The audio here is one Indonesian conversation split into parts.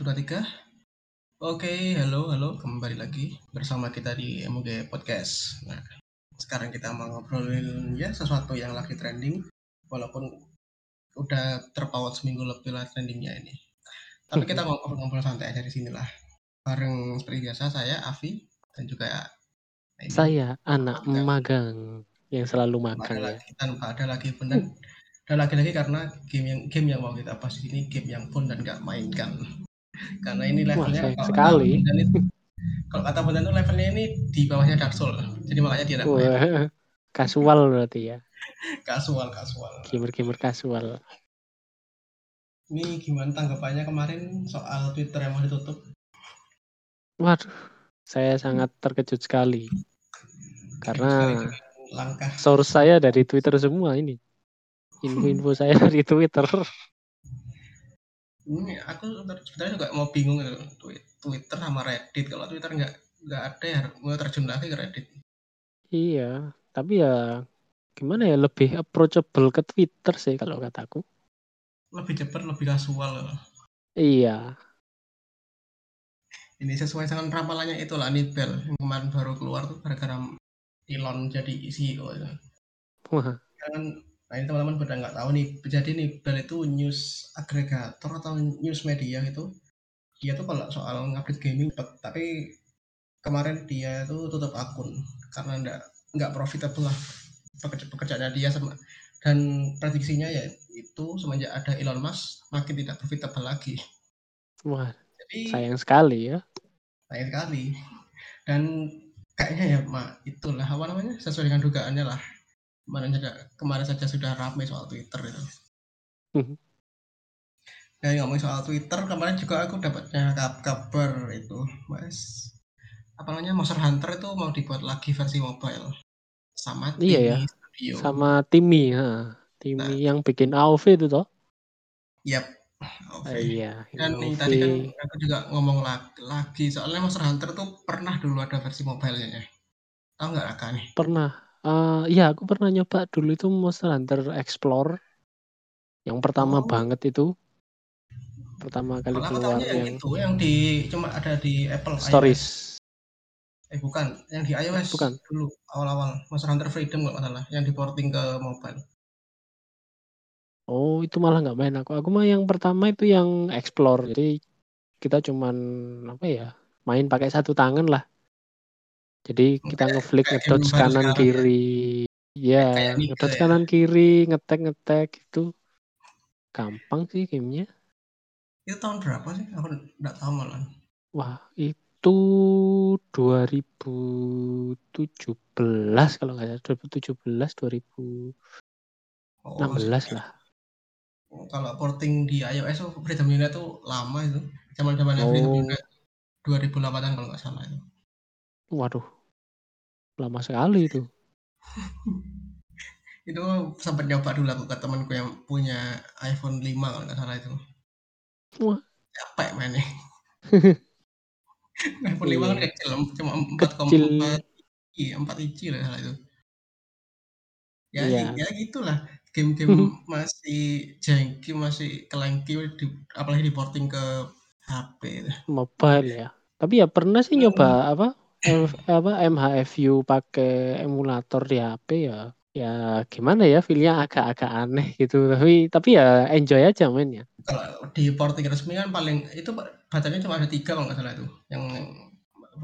1, 2, 3. Oke, halo, kembali lagi bersama kita di MOG Podcast. Nah, sekarang kita mau ngobrolin ya sesuatu yang lagi trending, walaupun udah terpaut seminggu lebih lah trendingnya ini. Tapi kita mau ngobrol santai aja di sinilah. Bareng seperti biasa saya Avi dan juga saya anak magang yang selalu magang ya. Tanpa ada lagi benar. Dan lagi-lagi karena game yang mau kita bahas di sini game yang fun dan nggak mainkan. Karena ini levelnya sekali. Kalau kata Bunda itu levelnya ini di bawahnya Dark Souls. Jadi makanya dia tidak main. Kasual berarti ya. Kasual. Gamer kasual. Ini gimana tanggapannya kemarin soal Twitter yang mau ditutup? Waduh, saya sangat terkejut sekali. Karena langkah source saya dari Twitter semua ini. Info-info saya dari Twitter. Aku sebenarnya juga mau bingung gitu. Twitter sama Reddit. Kalau Twitter nggak ada ya mau terjun lagi ke Reddit. Iya, tapi ya gimana ya lebih approachable ke Twitter sih kalau kataku. Lebih cepat, lebih kasual. Iya. Ini sesuai dengan ramalannya itulah Nibel yang kemarin baru keluar tuh gara-gara Elon jadi CEO. Wah. Nah ini teman-teman pada nggak tahu nih, jadi Nibel itu news agregator atau news media gitu. Dia tuh kalau soal update gaming, tapi kemarin dia tuh tutup akun karena nggak profitable lah pekerjaannya dia sama. Dan prediksinya ya itu semenjak ada Elon Musk makin tidak profitable lagi. Wah, jadi, sayang sekali ya. Sayang sekali. Dan kayaknya ya itulah apa namanya sesuai dengan dugaannya lah. Kemarin saja sudah ramai soal Twitter itu. Nah, ngomongin soal Twitter, kemarin juga aku dapatnya kabar itu, Mas. Apa namanya Monster Hunter itu mau dibuat lagi versi mobile sama TiMi iya, ya. Studio. Sama TiMi, heeh. TiMi nah. Yang bikin AOV itu toh? Yap. AOV. Iya. Dan AOV. Ini tadi kan aku juga ngomong lagi soalnya Monster Hunter tuh pernah dulu ada versi mobile-nya. Tahu enggak Raka nih? Pernah. Ya aku pernah nyoba dulu itu Monster Hunter Explore yang pertama banget itu pertama kali keluar yang itu yang di cuma ada di Apple Stories iOS. Bukan yang di iOS bukan. Dulu awal-awal Monster Hunter Freedom nggak masalah yang di porting ke mobile. Oh itu malah nggak main aku mah yang pertama itu yang Explore jadi kita cuman apa ya main pakai satu tangan lah. Jadi kita ngeflick ngedodge kanan kiri. Ya, ngedodge kanan kiri, ngetek itu. Gampang sih gamenya. Itu tahun berapa sih? Aku enggak tahu malah. Wah, itu 2017 kalau enggak salah. 2016 lah. Kalau porting di iOS Freedom Unite tuh lama itu. Zaman-zamannya Freedom Unite 2008-an kalau enggak salah itu. Waduh, lama sekali itu. Itu sempat nyoba dulu aku ke temanku yang punya iPhone 5 kalau nggak salah itu. Wah, capek mainnya. iPhone 5 kan kecil, cuma 4,4 inci, 4 inci lah salah itu. Ya, ya gitulah. Game-game masih jangki, masih kelengki, apalagi di porting ke HP. Mobile ya. Tapi ya pernah sih nyoba MHFU pakai emulator di HP ya gimana ya feelnya agak-agak aneh gitu tapi ya enjoy aja mainnya. Kalau di porting resmi kan paling itu bacanya cuma ada 3 kalau nggak salah itu yang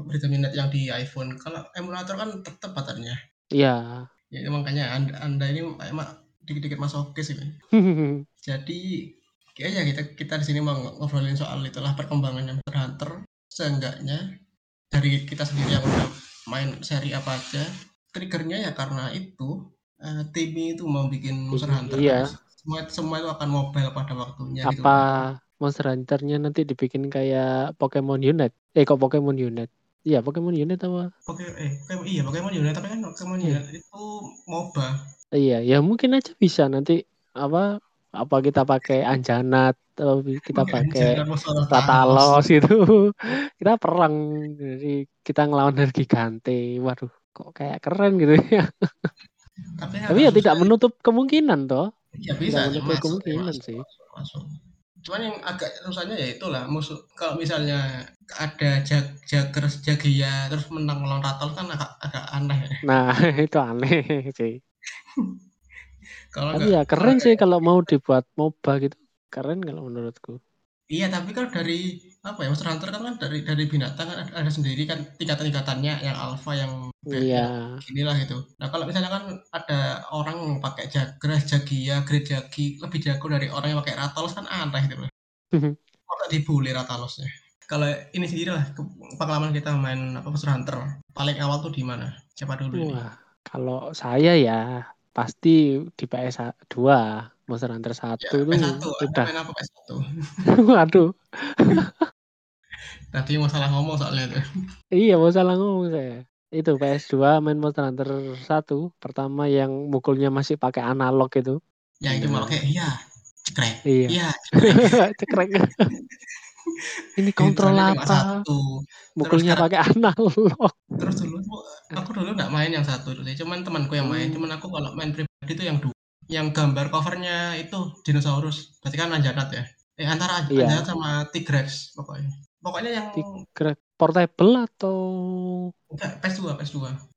Freedom Unite yang di iPhone kalau emulator kan tetap bacanya. Iya. Ya makanya anda ini emang dikit-dikit masokis ini. Jadi kayaknya kita di sini mau ngobrolin soal itulah perkembangannya Monster Hunter seenggaknya. Dari kita sendiri yang udah main seri apa aja triggernya ya karena itu TiMi itu mau bikin Monster Hunter iya. Semua itu akan mobile pada waktunya apa gitu. Monster Hunter-nya nanti dibikin kayak Pokemon Unite Pokemon Unite iya Pokemon Unite apa? Pokemon Unite tapi kan Pokemon Unite itu MOBA iya ya mungkin aja bisa nanti apa kita pakai Anjanath atau kita pakai Rathalos itu kita perang jadi kita ngelawan dari gigante waduh kok kayak keren gitu ya tapi ya tidak menutup kemungkinan toh ya bisa tidak menutup kemungkinan masuk. Cuman yang agak susahnya ya itulah musuh. Kalau misalnya ada Jagras Jagia terus menang melawan Rathalos kan agak aneh. Nah, itu aneh sih. Kalau tapi ya keren sih kalau mau dibuat MOBA gitu. Keren kalau menurutku. Iya, tapi kan dari apa ya, Monster Hunter kan dari binatang kan ada sendiri kan tingkatan-tingkatannya, yang alpha, yang beta, inilah gitu. Nah, kalau misalnya kan ada orang yang pakai Jagras, Jagia, Great Jagi lebih jago dari orang yang pakai Rathalos kan aneh gitu. Kok dibully Rathalosnya? Kalau ini sendirilah pengalaman kita main Monster Hunter. Paling awal tuh di mana? Siapa dulu? Wah, kalau saya ya pasti di PS2. Monster Hunter 1 ya, PS1, udah main apa PS1? Waduh. Tadi mau salah ngomong soalnya tuh. Iya, mau salah ngomong saya. Itu PS2 main Monster Hunter 1 pertama yang mukulnya masih pakai analog itu. Ya itu malah kayak iya, cekrek. Iya. Cekrek. Ini kontrol apa? Mukulnya pakai analog. Terus dulu aku enggak main yang satu dulu, cuman temanku yang main. Cuman aku kalau main pribadi itu yang dua. Yang gambar covernya itu dinosaurus, berarti kan Anjanath ya? Antara Anjanath sama Tigrex pokoknya. Pokoknya yang Tigrex portable atau enggak,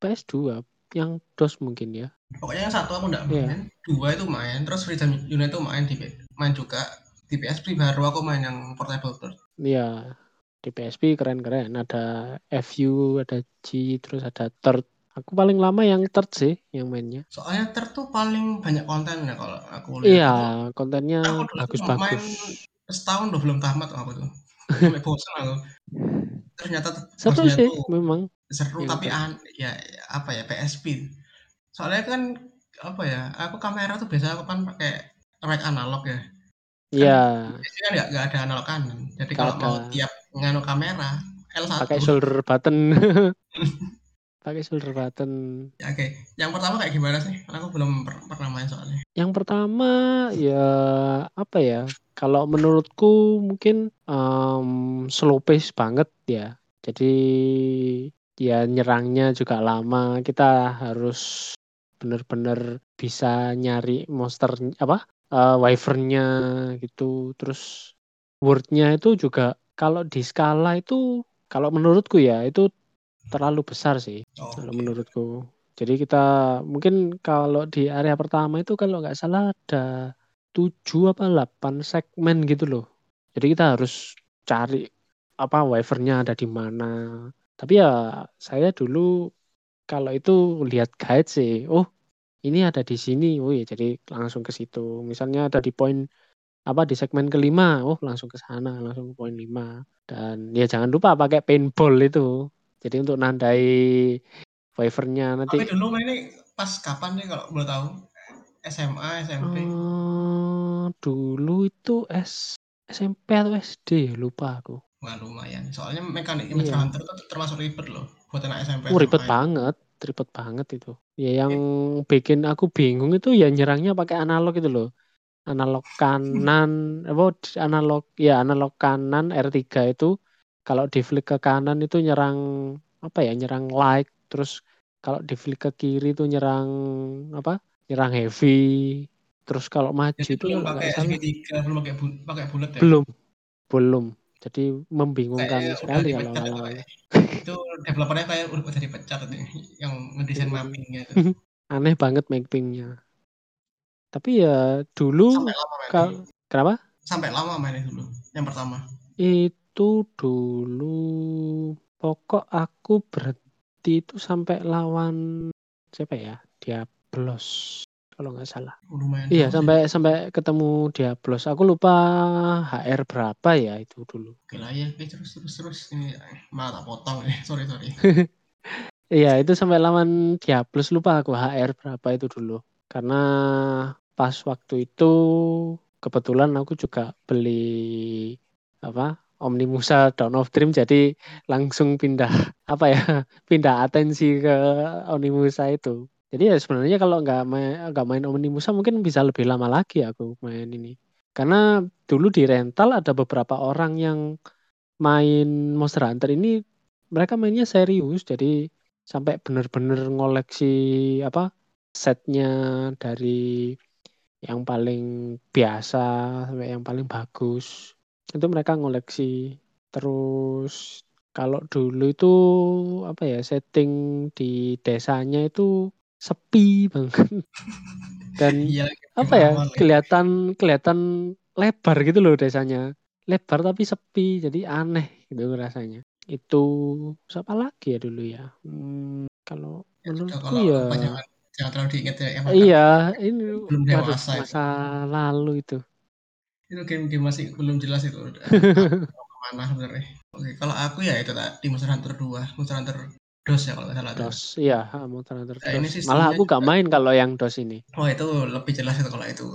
PS2. Yang DOS mungkin ya. Pokoknya yang satu aku enggak main, dua itu main, terus Freedom Unite itu main juga di PSP, baru aku main yang portable terus. Iya, di PSP keren-keren, ada FU, ada G, terus ada third. Aku paling lama yang third sih yang mainnya. Soalnya third tuh paling banyak konten ya kalau aku lihat. Iya, kontennya bagus-bagus. Aku main setahun udah belum tamat aku tuh. Sampai bosan aku. Ternyata seru sih memang. Seru ya, tapi PSP. Soalnya kan aku kamera tuh biasa aku kan pakai rack analog ya. Iya. Biasanya kan enggak ada analog kanan. Jadi kalau mau tiap nganu kamera L1 pakai shoulder button. Pakai shoulder button. Ya, oke. Yang pertama kayak gimana sih? Karena aku belum pernah main soalnya. Yang pertama ya kalau menurutku mungkin slow pace banget ya. Jadi ya nyerangnya juga lama. Kita harus benar-benar bisa nyari monster wyvernnya gitu. Terus wordnya itu juga kalau di skala itu kalau menurutku ya itu terlalu besar sih kalau menurutku. Jadi kita mungkin kalau di area pertama itu kalau nggak salah ada 7 apa 8 segmen gitu loh. Jadi kita harus cari wyvernnya ada di mana. Tapi ya saya dulu kalau itu lihat guide sih. Oh, ini ada di sini. Oh ya, jadi langsung ke situ. Misalnya ada di poin di segmen ke-5. Oh, langsung ke sana, langsung ke poin 5. Dan ya jangan lupa pakai paintball itu. Jadi untuk nandai wyvernnya nanti. Tapi dulu mainnya pas kapan nih kalau boleh tahu? SMA, SMP? Dulu itu SMP atau SD, lupa aku. Wah, lumayan. Soalnya mekaniknya Monster Hunter itu termasuk ribet loh buat anak SMP. Ribet banget itu. Ya yang bikin aku bingung itu ya nyerangnya pakai analog itu loh. Analog kanan, analog kanan R3 itu. Kalau di-flick ke kanan itu nyerang nyerang light, terus kalau di-flick ke kiri itu nyerang nyerang heavy, terus kalau maju itu pakai SP3, belum pakai bullet ya? Belum. Jadi membingungkan sekali kalau itu developernya kayak udah jadi pecat yang ngedesain mappingnya itu. Aneh banget mappingnya. Tapi ya dulu kenapa? Sampai lama mainnya dulu yang pertama. Itu dulu pokok aku berhenti itu sampai lawan siapa ya, Diablos kalau nggak salah. Lumayan iya sampai ketemu Diablos. Aku lupa HR berapa ya itu dulu. Gila ya, terus ini malah tak potong ya, sorry. Iya itu sampai lawan Diablos, lupa aku HR berapa itu dulu. Karena pas waktu itu kebetulan aku juga beli Onimusha 3, jadi langsung pindah atensi ke Onimusha itu. Jadi ya sebenarnya kalau nggak main Onimusha mungkin bisa lebih lama lagi aku main ini. Karena dulu di rental ada beberapa orang yang main Monster Hunter ini, mereka mainnya serius, jadi sampai benar-benar ngoleksi setnya dari yang paling biasa sampai yang paling bagus itu mereka ngoleksi. Terus kalau dulu itu apa ya, setting di desanya itu sepi banget dan apa ya, kelihatan lebar gitu loh, desanya lebar tapi sepi, jadi aneh gitu rasanya. Itu siapa lagi ya dulu ya, kalau menurutku ya jangan terlalu diingat ya, iya ini belum dewasa masa itu. Lalu itu game-game masih belum jelas itu udah mana sebenarnya. Oke, kalau aku ya itu tadi Monster Hunter 2, Monster Hunter DOS ya kalau nggak salah. DOS, iya Monster Hunter DOS. Malah aku nggak main kalau yang DOS ini. Oh itu lebih jelas itu kalau itu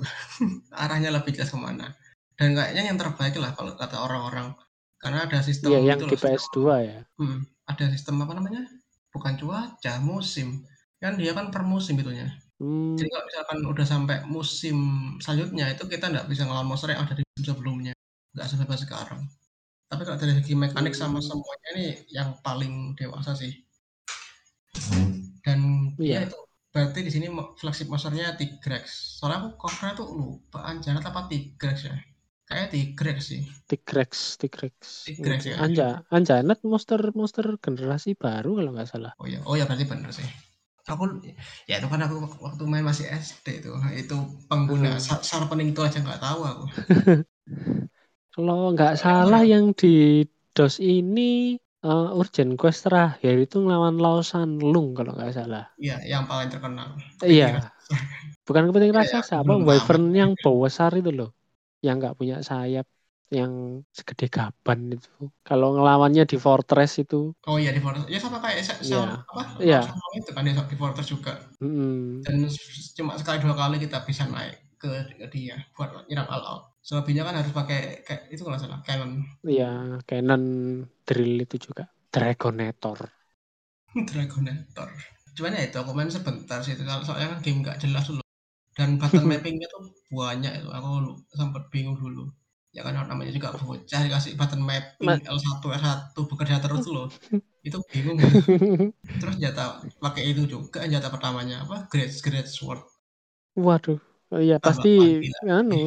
arahnya lebih jelas kemana. Dan kayaknya yang terbaik lah kalau kata orang-orang, karena ada sistem yang di PS2 ya. Ada sistem apa namanya? Bukan cuaca, musim. Kan dia kan per musim itunya. Jadi kalau misalkan udah sampai musim selanjutnya itu kita nggak bisa ngelawan monster yang ada di musim sebelumnya. Nggak sebebas sekarang. Tapi kalau dari segi mekanik sama semuanya ini yang paling dewasa sih. Dan ya itu berarti di sini flagship monsternya Tigrex. Soalnya aku covernya tuh lupa Anjanath apa Tigrex ya. Kayaknya Tigrex sih. Tigrex ya. Anjanath monster generasi baru kalau nggak salah. Oh ya berarti benar sih. Aku ya itu kan aku waktu main masih SD itu pengguna sharpening itu aja nggak tahu aku. Kalau nggak salah yang di DOS ini Urgent Quest terakhir itu ngelawan Lao-Shan Lung kalau nggak salah. Iya, yang paling terkenal. Iya. Bukan kepenting raksasa, apa wyvern yang besar itu loh, yang nggak punya sayap, yang segede gaban itu. Kalau ngelawannya di Fortress itu. Oh iya di Fortress. Ya sama kayak apa? Iya. Itu kan di Fortress juga. Dan cuma sekali dua kali kita bisa naik ke dia buat nyerang all-out. Selebihnya kan harus pakai kayak itu kalau salah cannon. Iya, cannon drill itu juga. Dragonator. Cuman ya itu aku main sebentar sih itu, soalnya kan game nggak jelas dulu. Dan pattern mappingnya tuh banyak itu. Aku sempat bingung dulu. Ya kan namanya juga bocah dikasih pattern mapping L1 bekerja terus loh. Itu bingung. Terus senjata pakai itu juga, senjata pertamanya apa? Great Sword. Waduh. Oh iya pasti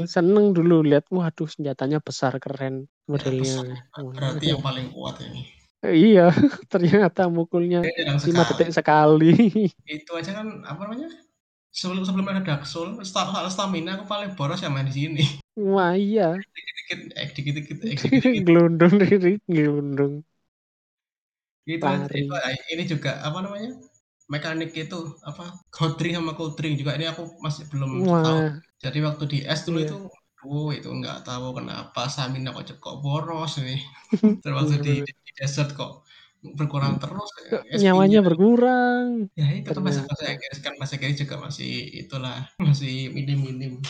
seneng dulu lihat waduh senjatanya besar keren modelnya. Ya, berarti yang paling kuat ini. Iya, ternyata mukulnya 5 detik sekali. Itu aja kan apa namanya? Sebelum ada Dark Souls, stamina aku paling boros yang main di sini. Wah iya. Dikit-dikit. Glundung. Itu ini juga apa namanya? Mekanik itu apa Godring sama Coldring juga ini aku masih belum tahu. Jadi waktu di S dulu itu nggak tahu kenapa stamina kok boros nih. Terus waktu di desert kok berkurang terus. Nyawanya berkurang. Ya itu kan bahasa Inggris juga masih itulah masih minim.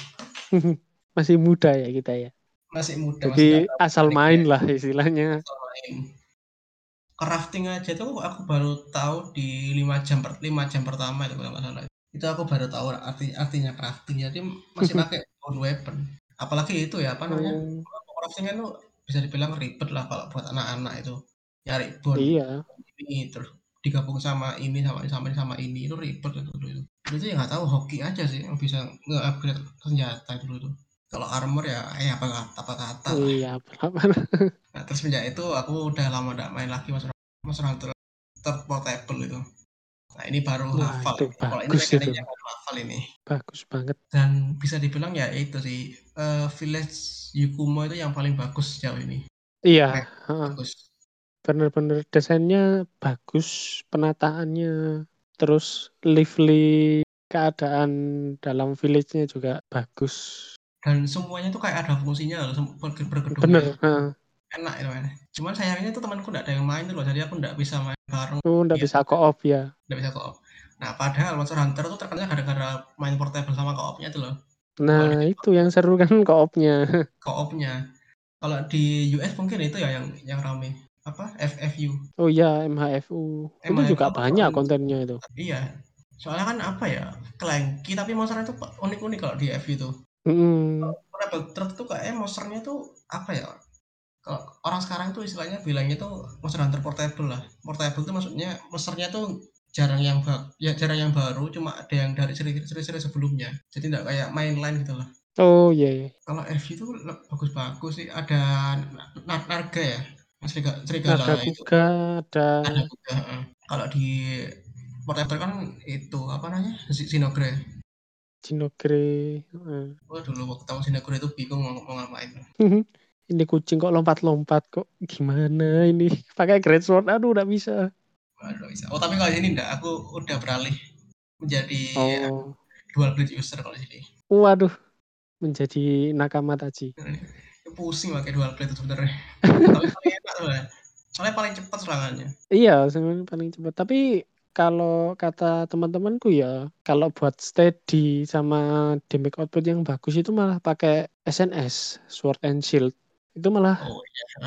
Masih muda ya kita ya. Masih muda. Jadi masih asal main lah istilahnya. Asal main. Crafting aja tuh aku baru tahu di 5 jam pertama itu kalau nggak salah. Itu aku baru tahu artinya crafting. Jadi masih pakai old weapon. Apalagi itu ya apa namanya? Craftingnya itu bisa dibilang ribet lah kalau buat anak-anak itu. Nyari bone. Iya. Ini terus digabung sama ini itu ribet dulu itu. Jadi nggak tahu hoki aja sih yang bisa nge-upgrade senjata dulu itu. Kalau armor ya apa kata. Iya, apa. Nah, terus sejak itu aku udah lama enggak main lagi Monster Hunter Portable itu. Nah, ini baru hafal. Kalau ini mekaniknya hafal ini. Bagus banget. Dan bisa dibilang ya itu sih Village Yukumo itu yang paling bagus sejauh ini. Iya, bagus. Bener-bener desainnya bagus, penataannya, terus lively, keadaan dalam village-nya juga bagus. Dan semuanya tuh kayak ada fungsinya loh, bergedung. Bener. Enak itu mainnya. Cuman sayangnya tuh temanku nggak ada yang main tuh loh, jadi aku nggak bisa main bareng. Nggak bisa co-op. Nah padahal Monster Hunter tuh terkenal gara-gara main portable sama co-opnya tuh loh. Nah kalo itu yang seru kan co-opnya. Kalau di US mungkin itu ya yang rame apa FFU. Oh iya MHFU. Itu juga banyak kontennya itu. Iya. Soalnya kan apa ya klengki tapi Monster Hunter tuh unik-unik kalau di FFU tuh. Rebel Truck tuh kayak monsternya tuh apa ya? Kalau orang sekarang tuh istilahnya bilangnya tuh Monster Hunter portable lah. Portable tuh maksudnya monsternya tuh jarang yang baru, cuma ada yang dari seri-seri sebelumnya. Jadi nggak kayak main line gitu lah. Oh iya. Kalau FG itu bagus-bagus sih, ada Narga ya, serigala itu. Ada juga. Kalau di Portable kan itu apa namanya, Zinogre. Wah, dulu waktu tahu Zinogre itu bingung mau ngapain. Ini kucing kok lompat-lompat kok, gimana ini? Pakai Great Sword, aduh nggak bisa. Oh tapi kalau ini enggak, aku udah beralih menjadi dual blade user kalau ini. Waduh, menjadi nakama taji. Pusing pakai dual blade itu sebenarnya. Tapi paling enak tuh lah. Soalnya paling cepat serangannya. Iya, sebenarnya paling cepat. Tapi kalau kata teman-temanku ya, kalau buat steady sama damage output yang bagus itu malah pakai SNS, Sword and Shield. Itu malah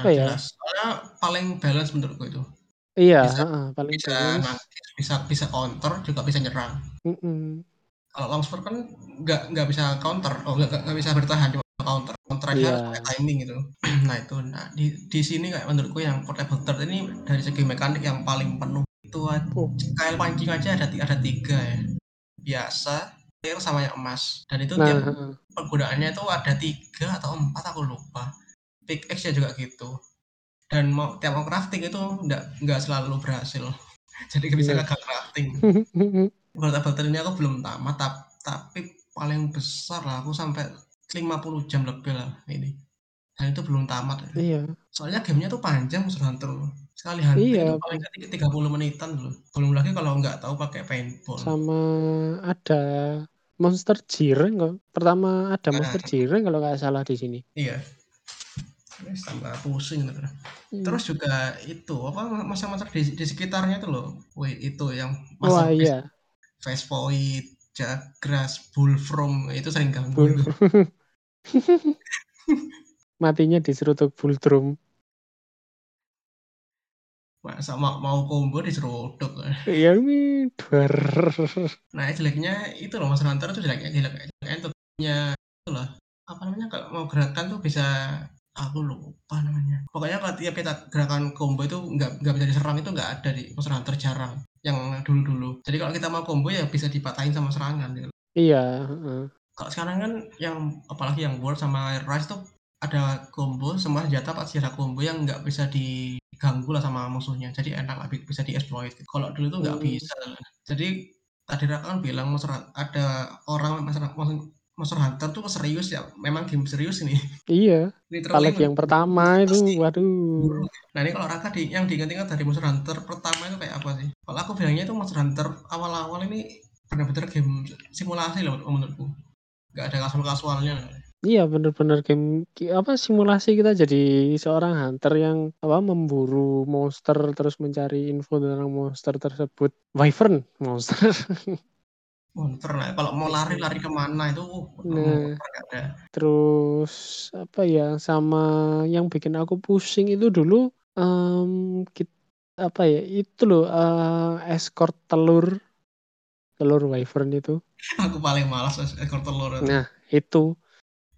jelas. Soalnya paling balance menurutku itu. Iya, paling bisa counter juga, bisa nyerang. Kalau longsword kan nggak bisa counter, nggak bisa bertahan, cuma counter aja pakai timing gitu. Nah itu, di sini kayak menurutku yang portable third ini dari segi mekanik yang paling penuh. Itu kail pancing aja ada 3 ya, biasa, clear sama yang emas, dan itu tiap pergunaannya itu ada 3 atau 4 aku lupa. Pickaxe nya juga gitu, dan tiap mau crafting itu nggak selalu berhasil, jadi bisa gagal crafting. Battle ini aku belum tamat, tapi paling besar lah aku sampai 50 jam lebih lah ini, dan itu belum tamat. Iya. Soalnya gamenya tuh panjang, Monster Hunter sekali hunting itu paling 30 menitan loh. Belum lagi kalau nggak tahu pakai paintball. Sama ada monster jiren kok. Pertama ada monster jiren kalau nggak salah di sini. Iya. Tambah pusing gitu. Terus juga itu apa masak-masak di sekitarnya itu loh. Wait, itu yang masak Facepoint, Jagras, Bullfrog itu sering ganggu. Matinya diserutuk Bullfrog. Masa mau combo diseruduk. Iya nih. Nah jeleknya itu loh, Monster Hunter itu jeleknya itu loh. Apa namanya, kalau mau gerakan tuh bisa, aku lupa namanya. Pokoknya kalau tiap kita gerakan combo itu nggak bisa diserang, itu nggak ada di Monster Hunter, jarang. Yang dulu-dulu. Jadi kalau kita mau combo ya bisa dipatahin sama serangan. Gitu. Iya. Kalau sekarang kan yang apalagi yang World sama Rise tuh ada combo, semua senjata pasti ada combo yang nggak bisa diganggu lah sama musuhnya, jadi enak lah, bisa diexploit. Kalau dulu itu nggak bisa. Jadi tadi Rakan bilang ada orang Monster Hunter tuh serius ya, memang game serius ini. Iya. Paling yang pertama itu, waduh. Nah ini kalau Raka yang diingat-ingat dari Monster Hunter pertama itu kayak apa sih? Kalau aku bilangnya itu Monster Hunter awal-awal ini benar-benar game simulasi loh menurutku, nggak ada kasual-kasualnya. Iya, benar-benar game apa simulasi, kita jadi seorang hunter yang apa memburu monster terus mencari info tentang monster tersebut. Wyvern monster. Monster lah. Kalau mau lari kemana itu? Ada. Terus apa ya, sama yang bikin aku pusing itu dulu itu loh escort telur Wyvern itu. Aku paling malas escort telur itu. Nah, itu.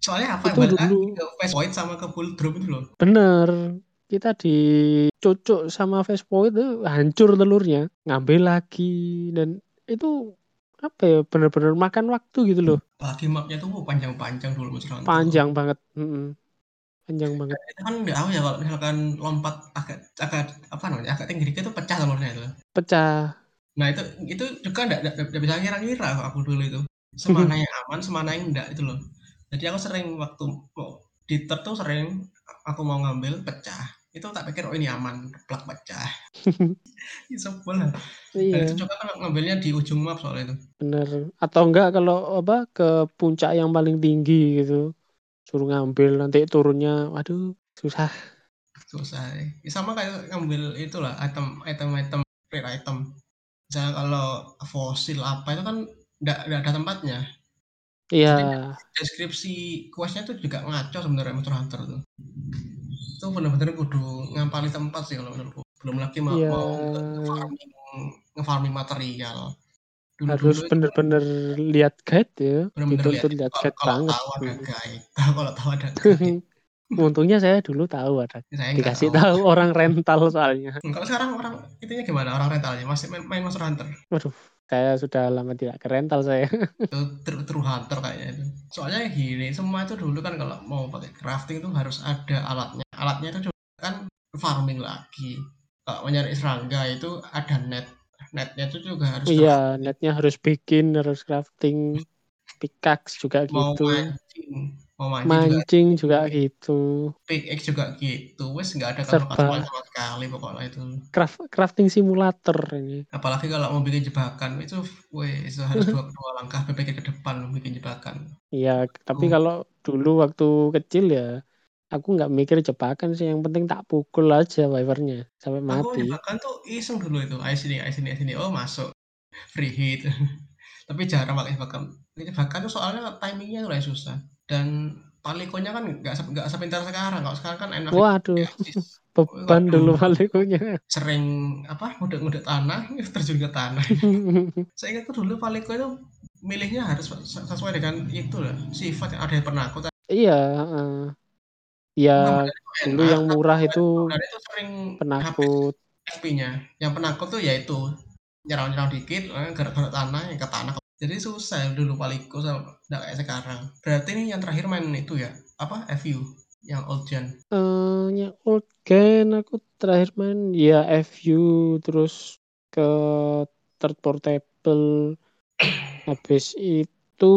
Soalnya apa itu dulu ke Facepoint sama ke Bulldrome itu loh. Bener, kita dicucuk sama Facepoint itu hancur telurnya, ngambil lagi, dan itu apa ya, bener-bener makan waktu gitu loh. Apalagi mapnya tuh panjang-panjang dulu, Mas. Panjang banget. Panjang banget. Itu kan nggak tahu ya, kalau misalkan lompat agak tinggi dikit tuh pecah telurnya itu. Pecah. Nah itu juga nggak bisa ngira-ngira aku dulu itu. Semana yang aman, semana yang enggak itu loh. Jadi aku sering waktu di third tuh sering aku mau ngambil pecah. Itu tak pikir ini aman, plak pecah. Sebel lah. Iya. Dan itu juga kan ngambilnya di ujung map soalnya itu. Bener. Atau enggak kalau ke puncak yang paling tinggi gitu. Suruh ngambil, nanti turunnya waduh susah. Susah. Ya, sama kayak ngambil itulah item rare item. Misalnya kalau fosil apa itu kan enggak ada tempatnya. Iya. Deskripsi quest-nya tuh juga ngaco sebenarnya Monster Hunter tuh. Itu benar-benar kudu ngampali tempat sih kalau menurutku. Belum lagi mau nge-farming material. Harus benar-benar lihat guide ya. Benar-benar lihat guide banget. Kalau tahu ada guide. Untungnya saya dulu tahu ada. Dikasih tahu orang rental soalnya. Kalau sekarang orang itunya gimana? Orang rentalnya masih main Monster Hunter? Waduh, saya sudah lama tidak ke rental saya. True Hunter kayaknya itu. Soalnya gini, semua itu dulu kan kalau mau pakai crafting itu harus ada alatnya. Alatnya itu juga kan farming lagi. Kalau mencari serangga itu ada net. Netnya itu juga harus crafting. Iya, netnya harus bikin, harus crafting. Pickaxe juga mau gitu. Mancing juga gitu. Pickaxe juga gitu. Wes enggak ada kata-kata sama sekali pokoknya itu. Crafting simulator ini. Apalagi kalau mau bikin jebakan itu wes harus dua langkah berpikir ke depan bikin jebakan. Iya, tapi kalau dulu waktu kecil ya aku enggak mikir jebakan sih, yang penting tak pukul aja wipernya sampai mati. Aku jebakan tuh iseng dulu itu. Ayo sini. Oh, masuk. Free hit. Tapi jarang pakai jebakan. Jebakan tuh soalnya timingnya mulai susah. Dan palikonya kan nggak sepintar sekarang. Kalau sekarang kan enak. Waduh, beban dulu palikonya. Sering ngudet tanah, terjun ke tanah. Saya ingat tuh dulu paliko itu milihnya harus sesuai dengan itu lah, sifat yang ada pernah aku. Iya, ya dulu yang murah itu sering penakut. SP-nya, yang penakut tuh yaitu nyerang dikit, gerak-gerak tanah, yang ke tanah. Jadi susah dulu Palico, nggak kayak sekarang. Berarti ini yang terakhir main itu ya? Apa? FU? Yang old gen? Yang old gen aku terakhir main ya FU, terus ke third portable. Habis itu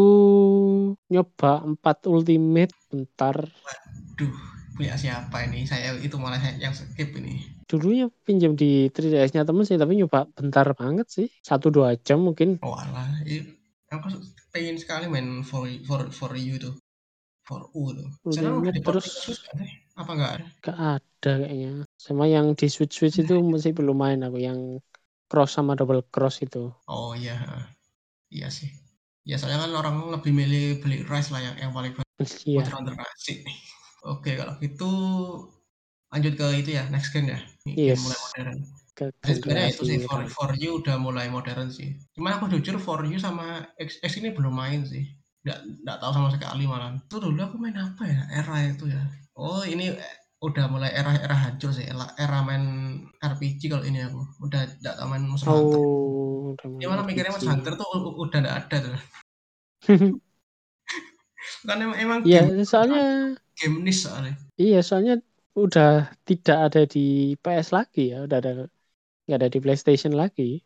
nyoba 4 ultimate bentar. Waduh, punya siapa ini? Saya itu malah yang skip ini. Dulunya pinjam di 3DS-nya temen sih, tapi nyoba bentar banget sih. 1-2 jam mungkin. Walah, aku pengen sekali main for you tuh. Sekarang udah terus apa enggak ada? Enggak ada kayaknya. Sama yang di Switch itu masih belum main aku, yang cross sama double cross itu. Oh iya. Iya sih. Ya soalnya kan orang lebih milih beli Rise lah yang paling bagus. Iya. Oke, kalau gitu lanjut ke itu ya, next gen ya. Yes. Mulai modern. Sebenarnya itu sih for you udah mulai modern sih. Cuman aku jujur for you sama X ini belum main sih. Enggak tahu sama sekali malah. Itu dulu aku main apa ya? Era itu ya. Oh, ini udah mulai era hancur sih. Era main RPG kalau ini aku. Udah enggak tahu main Monster Hunter. Oh, gimana mikirnya Monster Hunter tuh udah enggak ada tuh. Kan emang ya, soalnya game niche soalnya. Iya, soalnya udah tidak ada di PS lagi ya, udah nggak ada di PlayStation lagi.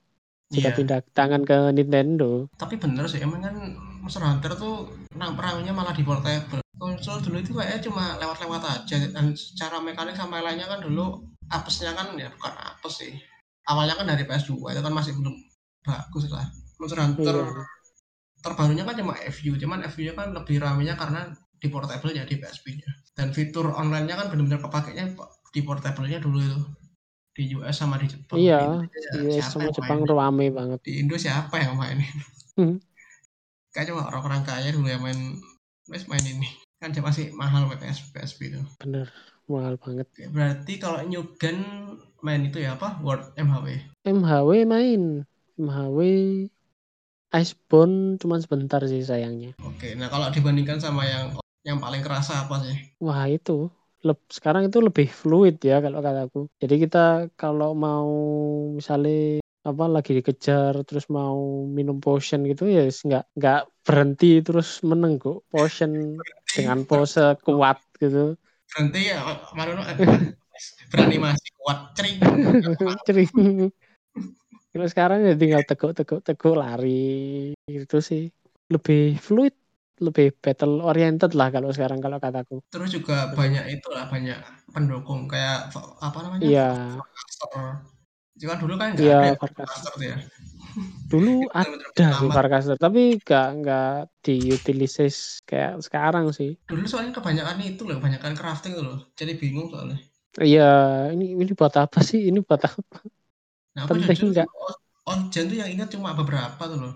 Sudah pindah tangan ke Nintendo. Tapi bener sih, emang kan Monster Hunter tuh perangnya malah di portable. Konsol dulu itu kayaknya cuma lewat-lewat aja. Dan secara mekanik sama lainnya kan dulu apesnya kan ya bukan apes sih. Awalnya kan dari PS2 itu kan masih belum bagus lah. Monster Hunter terbarunya kan cuma FU, cuman FU-nya kan lebih ramenya karena di portable-nya, di PSP-nya. Dan fitur online-nya kan benar-benar kepakainya di portable-nya dulu itu. Di US sama di Jepang. Iya, di US sama Jepang ramai banget. Di Indo siapa yang main? Kayaknya cuma orang-orang kaya dulu yang main ini. Kan masih mahal PSP itu. Bener, mahal banget. Berarti kalau new gen main itu ya apa? World MHW. MHW Iceborne cuma sebentar sih sayangnya. Oke, nah kalau dibandingkan sama yang paling kerasa apa sih? Wah, itu sekarang itu lebih fluid ya kalau kataku. Jadi kita kalau mau misalnya lagi dikejar terus mau minum potion gitu ya nggak berhenti terus menengguk potion dengan pose kuat gitu. Berhenti ya, marono beranimasi kuat cering. Kalau sekarang ya tinggal teguk lari gitu sih. Lebih fluid, lebih battle oriented lah kalau sekarang kalau kataku. Terus juga banyak pendukung kayak Iya. Juga dulu kan enggak ada Farcaster ya. Dulu ada Farcaster tapi enggak diutilisis kayak sekarang sih. Dulu soalnya kebanyakan crafting tuh loh. Jadi bingung soalnya. Iya, ini buat apa sih? Ini buat apa? Nah, penting enggak? Ongen tuh yang ingat cuma beberapa tuh loh.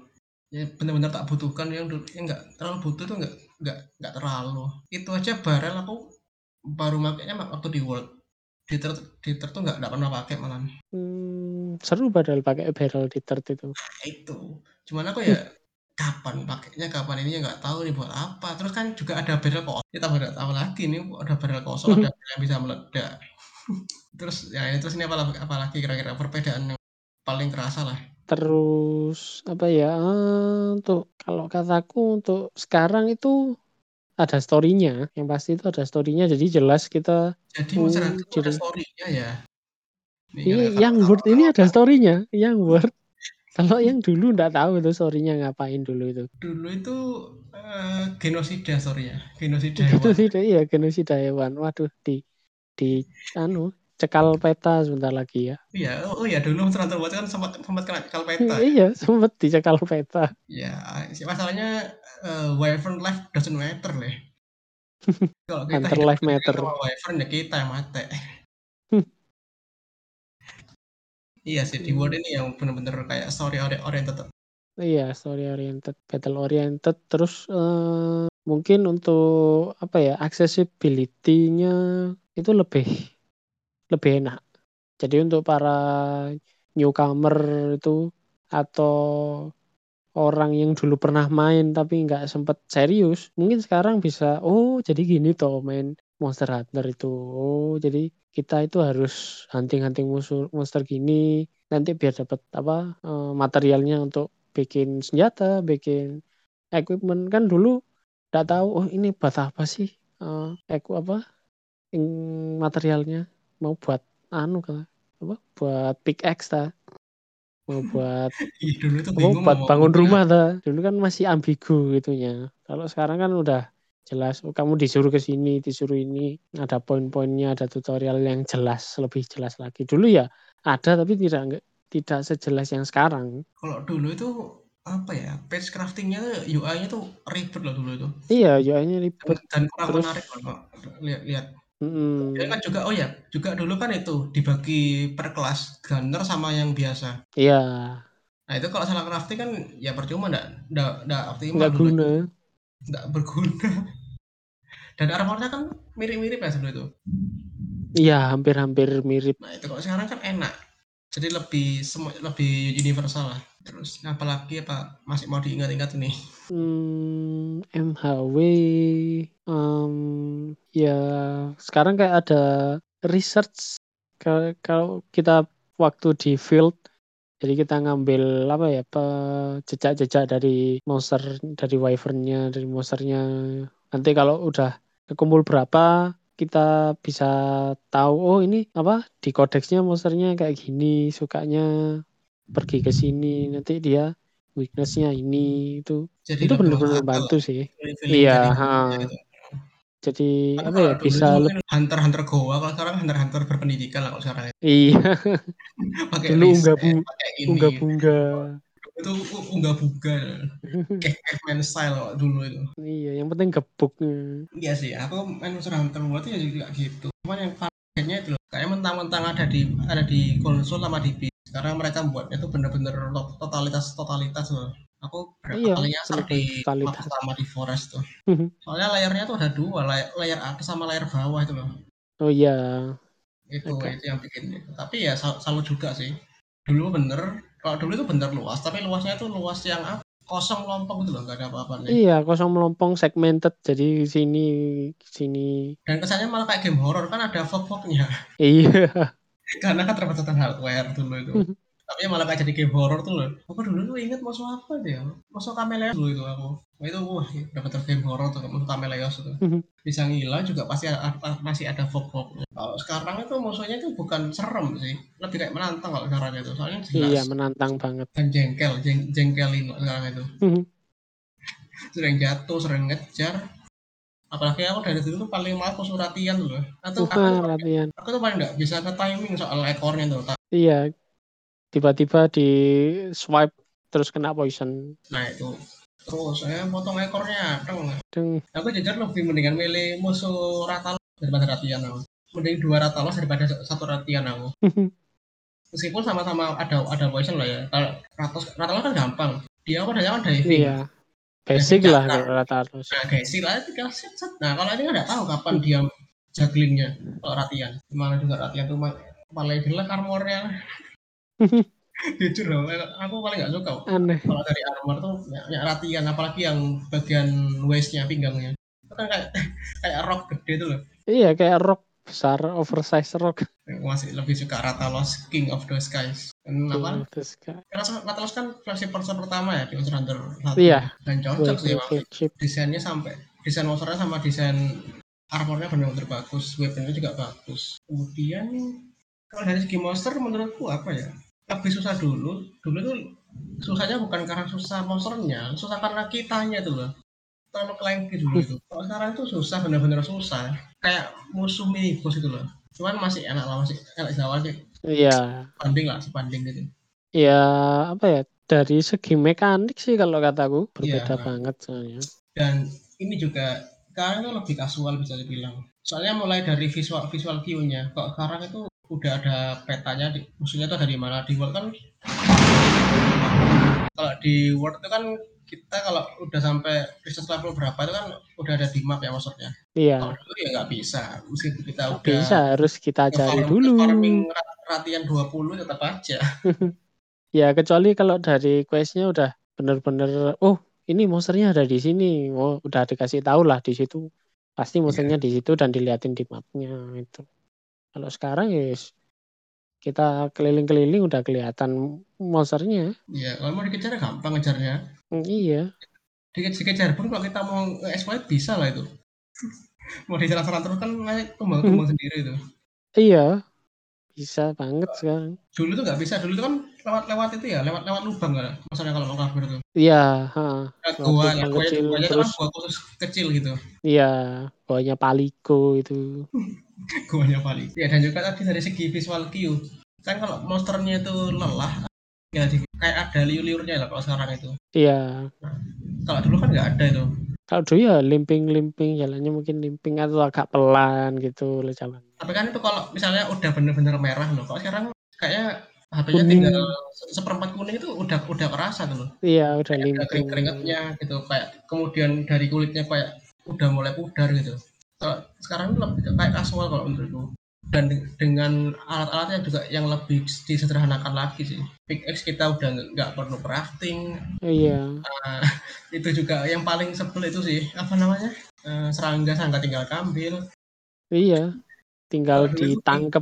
Ya benar-benar tak butuhkan yang enggak terlalu butuh tuh enggak terlalu. Itu aja barel aku baru makainya waktu di World. Di Twitter tuh enggak pernah pakai malah. Seru padahal pakai barrel di Twitter itu. Nah, itu. Cuman aku ya kapan pakainya, kapan ininya nggak tahu nih buat apa. Terus kan juga ada barrel kosong, kita baru tahu lagi nih ada barrel kosong, ada barrel yang bisa meledak. Terus ya ini, terus ini apalagi kira-kira perbedaan yang paling kerasa lah. Terus apa ya, untuk kalau kataku untuk sekarang itu ada story-nya, yang pasti itu ada story-nya, jadi jelas kita jadi masyarakat ada story-nya ya. Ini yang word ini ada story-nya, yang word. Kalau yang dulu nggak tahu itu story-nya ngapain dulu itu. Dulu itu genosida story-nya, genosida hewan. Genosida, iya, genosida hewan. Waduh, di anu cekal peta sebentar lagi ya. Iya, oh iya dulu Monster Hunter kan sempat kena cekal peta. Iya, sempat dicekal peta. Iya, masalahnya wyvern life doesn't matter leh. Kalau kita life matter, wyvern ya kita yang mati. Iya sih, di World ini yang benar-benar kayak story oriented. Iya, story oriented, battle oriented. Terus mungkin untuk apa ya, accessibility-nya itu lebih enak. Jadi untuk para newcomer itu atau orang yang dulu pernah main tapi nggak sempat serius, mungkin sekarang bisa, oh jadi gini toh main Monster Hunter itu. Oh, jadi kita itu harus hunting-hunting monster gini nanti biar dapat apa materialnya untuk bikin senjata, bikin equipment. Kan dulu enggak tahu oh ini buat apa sih materialnya, mau buat anu kan apa, buat pickaxe ta, mau buat mau buat bangun rumah ta. Dulu kan masih ambigu gitunya. Kalau sekarang kan udah jelas, kamu disuruh ke sini, disuruh ini, ada poin-poinnya, ada tutorial yang jelas, lebih jelas lagi. Dulu ya ada tapi tidak sejelas yang sekarang. Kalau dulu itu apa ya, page craftingnya, UI-nya tuh ribet loh dulu itu. Iya, UI-nya ribet dan kurang menarik loh. Lihat. Heeh. Kan juga juga dulu kan itu dibagi per kelas, gunner sama yang biasa. Iya. Nah, itu kalau salah crafting kan ya percuma, enggak optimal. Enggak guna. Nggak berguna. Dan armornya kan mirip-mirip ya dulu itu. Iya, hampir-hampir mirip. Nah itu kalau sekarang kan enak, jadi lebih universal lah. Terus apalagi apa masih mau diingat-ingat ini? MHW ya sekarang kayak ada research. Kalau kita waktu di field, jadi kita ngambil apa ya, jejak-jejak dari monster, dari wyvernnya, dari monsternya. Nanti kalau udah kekumpul berapa, kita bisa tahu oh ini apa di kodeksnya monsternya kayak gini, sukanya pergi ke sini, nanti dia weakness-nya ini itu. Jadi itu benar-benar bantu sih. Iya. Jadi apa ya, bisa hunter-hunter goa, kalau sekarang hunter-hunter berpendidikan lah kalau sekarang. Iya. Pakai unggah-bunga. Itu unggah-bunga. Caveman style kalau dulu itu. Iya, yang penting gebuknya. Iya sih, aku main Monster Hunter World ya juga gitu. Cuman yang variannya itu kayak mentang-mentang ada di konsol sama di PC. Sekarang mereka buatnya itu benar-benar totalitas loh. Aku berkalinya seperti sama di forest tuh. Soalnya layarnya tuh ada dua, layar atas sama layar bawah itu loh. Oh iya. Itu okay. Itu yang bikin itu. Tapi ya salut juga sih. Dulu bener, kalau dulu itu bener luas, tapi luasnya itu luas yang kosong melompong gitu loh, nggak ada apa-apanya. Iya, kosong melompong, segmented, jadi sini. Dan kesannya malah kayak game horror, kan ada fog-fognya. Iya. Karena kan keterbatasan hardware dulu itu. Tapi malah kayak jadi game horror tuh loh. Aku dulu tuh inget musuh apa dia? Musuh Chameleos dulu itu aku. Wah, dapat game horror tuh, musuh Chameleos itu. Bisa ngilang juga pasti masih ada fog-fognya. Kalau sekarang itu musuhnya itu bukan serem sih, lebih kayak menantang kalau sekarang itu. Soalnya jelas. Iya, menantang banget. Dan jengkelin sekarang itu. Sering jatuh, sering ngejar. Apalagi aku dari dulu tuh paling malas musuh Rathian loh. Atau aku tuh paling nggak bisa ke timing soal ekornya tuh. Iya. Tiba-tiba di swipe terus kena poison. Nah itu. Terus saya potong ekornya. Deng. Aku jujur lebih mendingan milih musuh Rathalos daripada Rathian aku. Mending 2 Rathalos daripada 1 Rathian aku. Meskipun sama-sama ada poison lah ya. Kalau Rathalos kan gampang. Dia kan diving. Iya. Basic lah Rathalos. Nah basic lah, tinggal set. Nah kalau ini nggak tahu kapan dia jugglingnya. Kalau Rathian. Malah juga Rathian tuh malah jelek armornya. Jujur loh, aku paling nggak suka kalau dari armor tuh ya, Rathian, apalagi yang bagian waist-nya, pinggangnya itu kan kayak rock gede tuh loh. Iya, kayak rock besar, oversize rock. Masih lebih suka Rathalos, King of the Skies. Kenapa? Karena Rathalos kan flagship person pertama ya di Monster Hunter 1. Iya. Dan cocok sih waktu desainnya, sampai desain monsternya sama desain armornya benar-benar bagus, weaponnya juga bagus. Kemudian kalau dari segi monster menurutku apa ya? Lebih susah dulu tuh susahnya bukan karena susah monsternya, susah karena kitanya tuh loh, terlalu kelengki dulu itu. Kalau sekarang tuh susah, benar-benar susah, kayak musuh mini boss itu loh, cuman masih enak lah, masih enak di awal sih. Iya, sebanding lah, sebanding gitu. Iya, apa ya, dari segi mekanik sih kalau kataku berbeda ya, banget soalnya. Dan ini juga sekarang tuh lebih kasual bisa dibilang, soalnya mulai dari visual cue-nya. Kalau sekarang itu udah ada petanya, musuhnya tuh dari mana. Di World kan, kalau di World itu kan kita kalau udah sampai research level berapa itu kan udah ada di map ya maksudnya. Iya. Kalau dulu ya nggak bisa, meskipun kita udah bisa, harus kita cari dulu. Farming Rathian 20 tetap aja. Ya kecuali kalau dari quest-nya udah bener-bener, oh ini monsternya ada di sini, oh udah dikasih tahu lah di situ, pasti monsternya di situ dan diliatin di mapnya itu. Kalau sekarang ya kita keliling-keliling udah kelihatan monsternya. Iya, kalau mau dikejar gampang ngejarnya. Iya. Dikejar pun kalau kita mau exploit bisa lah itu. Mau diserang-serang terus kan tumbang-tumbang sendiri itu. Iya, bisa banget sekarang. Dulu tuh nggak bisa, dulu tuh kan lewat-lewat itu ya, lewat-lewat lubang kan. Maksudnya kalau mau kabur tuh. Iya. Gua terus gua khusus kecil gitu. Iya, guanya Palico itu. Guanya paling. Ya, dan juga tadi dari segi visual cue kan kalau monsternya itu lelah ya kayak ada liur-liurnya lah kalau sekarang itu. Iya. Nah, kalau dulu kan nggak ada itu. Kalau dulu ya limping jalannya, mungkin limping atau agak pelan gitu loh jalan. Tapi kan itu kalau misalnya udah bener-bener merah loh. Kalau sekarang kayaknya HP-nya tinggal 1/4 kuning itu udah kerasa tuh loh. Iya, udah kayak limping. Keringetnya gitu, kayak kemudian dari kulitnya kayak udah mulai pudar gitu. Kalau sekarang lebih kayak kasual kalau menurutku, dan dengan alat-alatnya juga yang lebih disederhanakan lagi sih. Pickaxe kita udah nggak perlu crafting. Iya. Itu juga yang paling sebel itu sih, apa namanya, serangga tinggal ambil. Iya, tinggal ditangkap.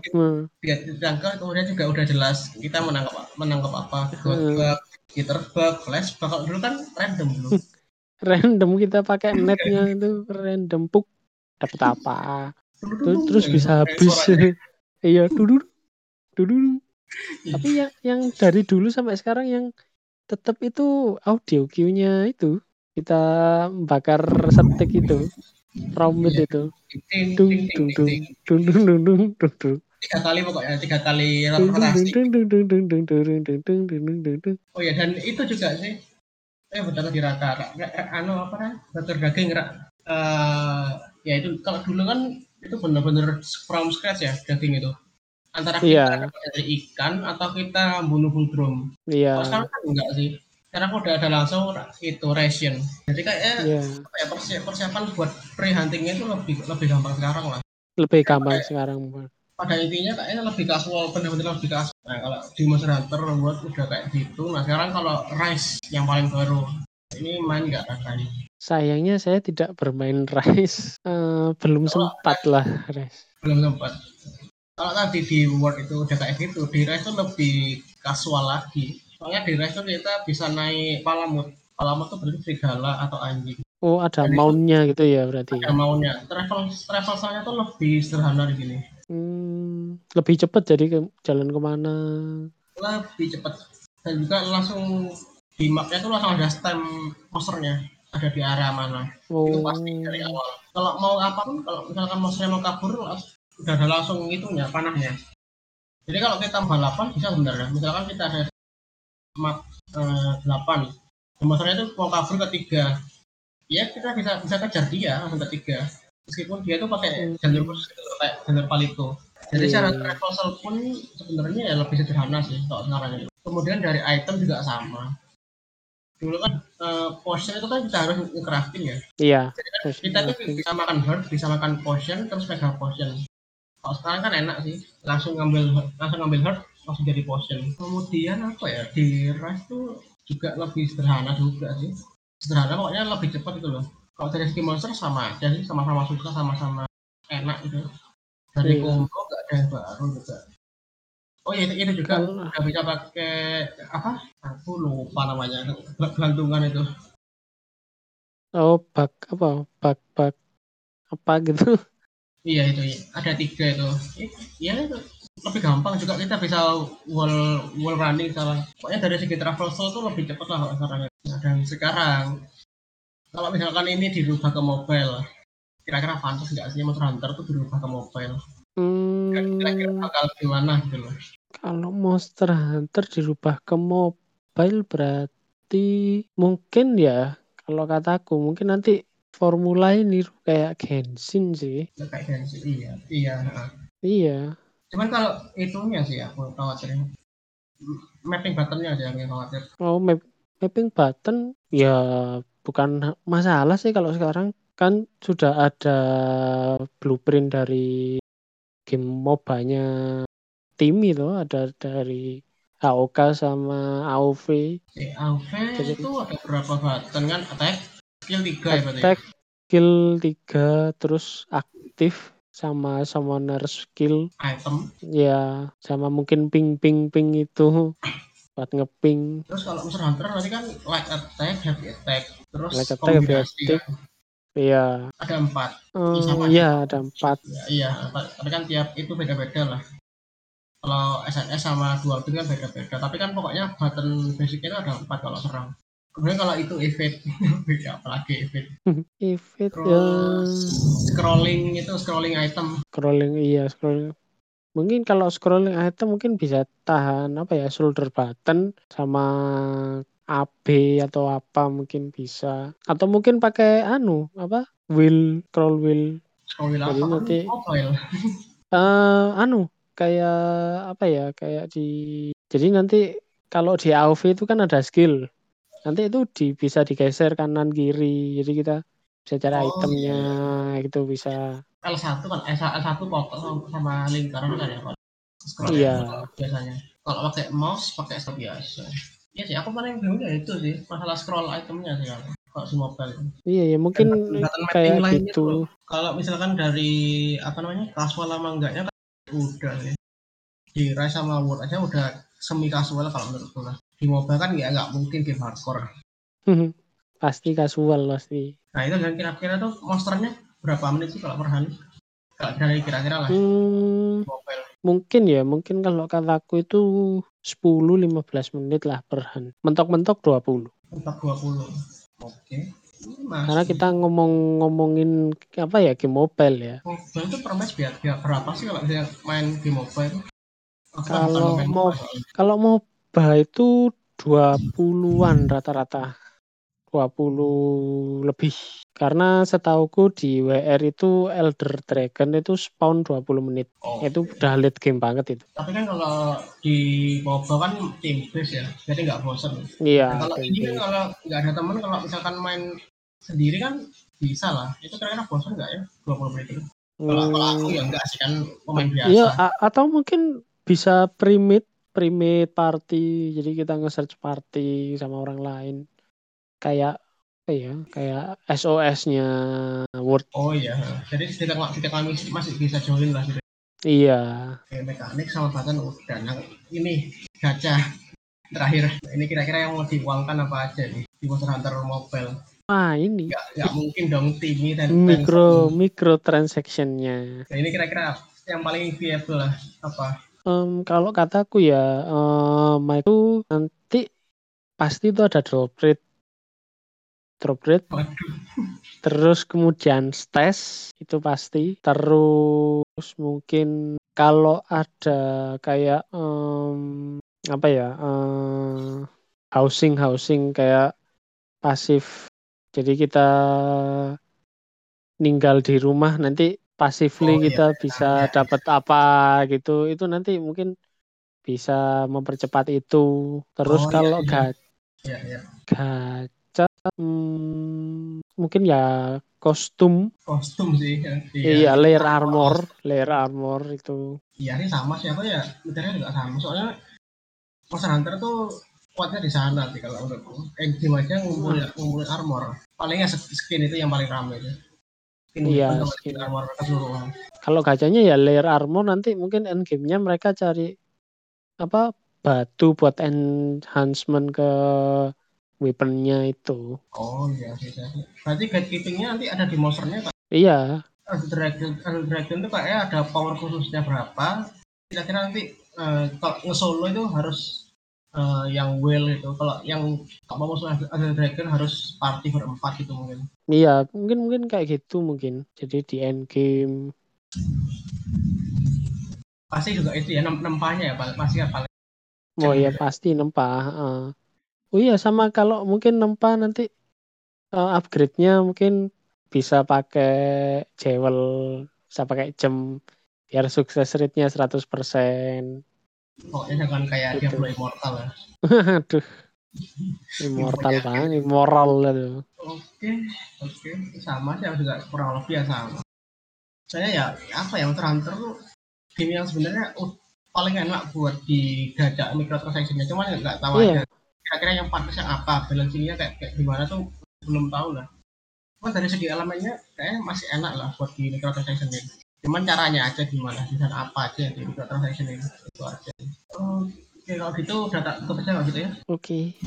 Ditangkap, kemudian juga udah jelas kita menangkap apa, terbang, flash. Kalau dulu kan random dulu. Random, kita pakai netnya itu random, puk dapat apa terus bisa habis. Iya, dulu tapi yang dari dulu sampai sekarang yang tetap itu audio cue-nya itu kita bakar setik itu trompet itu dung 3 kali pokoknya, 3 kali rotasi. Oh ya, dan itu juga sih bentar lagi raka apa nih batur daging ya itu. Kalau dulu kan itu benar-benar from scratch ya daging itu, antara kita dari ikan atau kita bunuh drum. Iya. Kalau sekarang kan enggak sih, karena aku udah ada langsung itu ration, jadi kayak persiapan buat pre-huntingnya itu lebih gampang sekarang lah, lebih gampang kayak, sekarang pada intinya kayaknya lebih kasual, benar-benar lebih kasual. Nah, kalau di Monster Hunter World udah kayak gitu. Nah sekarang kalau Rise yang paling baru ini main nggak rasanya? Sayangnya saya tidak bermain Rise, belum sempat lah Rise. Belum sempat. Kalau tadi di World itu udah kayak gitu, di Rise itu lebih kasual lagi. Soalnya di Rise itu kita bisa naik palamut itu berarti serigala atau anjing. Oh, ada mountnya gitu ya berarti? Ada mountnya. Travel saya tuh lebih sederhana di sini. Lebih cepat jadi jalan kemana? Lebih cepat. Dan juga langsung di mapnya tuh langsung ada stamp posternya. Ada di arah mana. Oh. Itu pasti dari awal. Kalau mau apa pun, kalau misalkan monsternya mau kabur, udah ada langsung itunya, panahnya. Jadi kalau kita balapan bisa sebenarnya. Misalkan kita ada map 8, monsternya itu mau kabur ke 3, ya kita bisa kejar dia langsung ke 3. Meskipun dia itu pakai jalur khusus, kayak jalur Palico. Jadi cara traversal pun sebenarnya ya lebih sederhana sih kalau sekarang. Kemudian dari item juga sama. Dulu kan potion itu kan kita harus crafting ya. Iya. Jadi kan kita tuh bisa makan herb, bisa makan potion, terus mega potion. Kalau sekarang kan enak sih, langsung ngambil herb, langsung jadi potion. Kemudian apa ya, di Rise tuh juga lebih sederhana juga sih, sederhana pokoknya lebih cepat gitu loh. Kalau dari skin monster sama aja sih, sama-sama susah, sama-sama enak gitu. Dari combo gak ada yang baru juga. Oh iya, itu juga nggak bisa pakai apa? Aku lupa namanya, gelantungan itu. Oh, bug apa gitu? Iya itu, iya. Ada 3 itu. Iya itu lebih gampang juga, kita bisa wall running salah. Pokoknya dari segi traversal tuh lebih cepat lah kalau sekarang. Dan sekarang kalau misalkan ini dirubah ke mobile, kira-kira pantas nggak sih Monster Hunter tuh dirubah ke mobile? Kira-kira bakal gimana gitu loh. Kalau Monster Hunter dirubah ke mobile berarti mungkin ya, kalau kataku mungkin nanti formula ini kayak Genshin sih. Kayak Genshin, iya. Iya. Cuman kalau itunya sih aku khawatirin mapping buttonnya aja yang khawatir. Oh, mapping button ya bukan masalah sih kalau sekarang kan sudah ada blueprint dari game MOBA-nya TiMi itu, ada dari AOK sama AOV. AOV jadi, itu ada berapa button kan? Attack, skill 3 ya berarti? Attack, skill 3, terus aktif sama summoner skill. Item? Ya, sama mungkin ping-ping-ping itu buat ngeping. Terus kalau Monster Hunter nanti kan light attack, heavy attack, terus light kombinasi attack, kan? Iya. Ada 4. Iya, ada 4. Iya, tapi kan tiap itu beda-beda lah. Kalau SNS sama dual ping kan beda-beda. Tapi kan pokoknya button basicnya itu ada 4 kalau serang. Kemudian kalau itu evade, beda apalagi evade. Evade. Terus scrolling itu scrolling item. Scrolling, iya scrolling. Mungkin kalau scrolling item mungkin bisa tahan apa ya, shoulder button sama AB atau apa mungkin bisa, atau mungkin pakai scroll wheel jadi apa nanti mobile kayak apa ya, kayak di, jadi nanti kalau di AOV itu kan ada skill, nanti itu bisa digeser kanan kiri, jadi kita bisa cari itemnya gitu, bisa L1 kan L1 fokus sama lingkaran kan ya kalau biasanya kalau pakai mouse pakai stop biasa. Iya sih, aku paling bingung dari itu sih, masalah scroll itemnya sih kalau di mobile. Iya, mungkin kayak gitu. Kalau misalkan dari, casual sama enggaknya kan udah ya. Di Rise sama World aja udah semi casual kalau menurutku lah. Di mobile kan nggak mungkin game hardcore. Pasti casual pasti. Nah itu kan kira-kira tuh monsternya berapa menit sih kalau per hari? Kalau dari kira-kira lah mobile. Mungkin kalau kataku itu 10-15 menit lah per hand. Mentok-mentok 20. Oke. Karena kita ngomongin apa ya, game mobile ya. Mobile itu per match biar berapa sih kalau bisa main game mobile? Kalau MOBA itu 20-an rata-rata. 20 lebih. Karena setauku di WR itu Elder Dragon itu spawn 20 menit. Itu udah late game banget itu. Tapi kan kalau di MOBA kan team based ya, jadi nggak bosan. Iya. Nah, kalau ini kan kalau nggak ada teman, kalau misalkan main sendiri kan bisa lah. Itu kira-kira bosan nggak ya 20 menit itu? Kalau aku ya nggak sih, kan pemain biasa. Iya, atau mungkin bisa primate party. Jadi kita nge-search party sama orang lain. Kayak SOS-nya Word. Oh iya, jadi kita kami masih bisa join lah gitu. Iya. Kayak mekanik sama bahkan udah. Nah, ini gacha terakhir. Ini kira-kira yang mau diuangkan apa aja nih di Monster Hunter Mobile? Ini. Gak mungkin dong TiMi dan micro transaction-nya. Nah, ini kira-kira yang paling viable lah apa? Kalau kataku ya, itu nanti pasti itu ada drop rate, terus kemudian stats itu pasti, terus mungkin kalau ada kayak housing kayak pasif, jadi kita ninggal di rumah nanti passively kita bisa dapat apa gitu, itu nanti mungkin bisa mempercepat itu. Terus kalau gacha mungkin ya kostum sih ya. Iya layer armor itu. Iya ini sama siapa ya, materialnya juga sama soalnya Monster Hunter tuh kuatnya di sana sih kalau menurutku. Game aja ngumpulin armor, palingnya skin itu yang paling ramai ya. Iya, skin armor keseluruhan. Kalau gacanya ya layer armor, nanti mungkin end game-nya mereka cari apa batu buat enhancement ke weapon-nya itu. Oh iya, bisa. Berarti gatekeeping-nya nanti ada di monsternya kan? Iya. Dragon itu kayaknya ada power khususnya berapa. Kira-kira nanti kalau nge-solo itu harus yang well itu. Kalau yang apa musuh ada dragon harus party berempat gitu mungkin. Iya, mungkin kayak gitu mungkin. Jadi di end game pasti juga itu ya nempahnya ya pasti kan paling. Oh iya pasti nempah. Oh iya sama kalau mungkin nempah nanti upgrade-nya mungkin bisa pakai jewel, bisa pakai gem biar sukses rate-nya 100%. Oh ini kan kayak gitu. Diablo Immortal ya. Aduh. Immortal banget, immoral itu. Oke. Sama sih juga kurang lebih sama. Saya ya apa ya Monster Hunter tuh game yang sebenarnya paling enak buat digadak microtransaction-nya, cuman enggak tahu aja kira-kira yang pantasnya apa, balancing-nya kayak gimana tuh belum tahu lah. Cuman dari segi elemennya kayaknya masih enak lah buat di microtransaction ini. Cuman caranya aja gimana, dan apa aja di microtransaction ini itu aja. Oke, kalau gitu udah tak tutup aja gitu ya. Oke.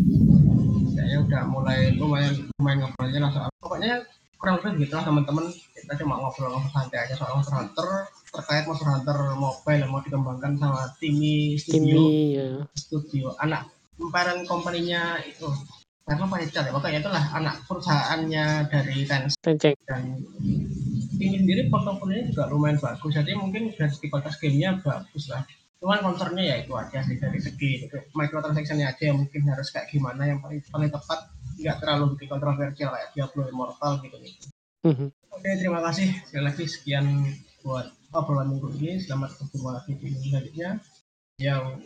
Kayaknya udah mulai lumayan ngobrolnya lah soal. Pokoknya kurang lebih gitu lah teman-teman. Kita cuma ngobrol-ngobrol santai aja soal Monster Hunter, terkait Monster Hunter Mobile yang mau dikembangkan sama TiMi Studio anak. Parent company-nya itu karena Paricar ya, pokoknya itulah anak perusahaannya dari Tencent. Dan ini sendiri portofolionya juga lumayan bagus, jadi mungkin dari segi kualitas gamenya bagus lah. Cuman concernnya ya itu aja sih, dari segi microtransaction-nya aja yang mungkin harus kayak gimana yang paling tepat, nggak terlalu bikin kontroversial kayak Diablo Immortal gitu. Oke, terima kasih sekali lagi, sekian buat obrolan minggu ini. Selamat berjumpa di video selanjutnya yang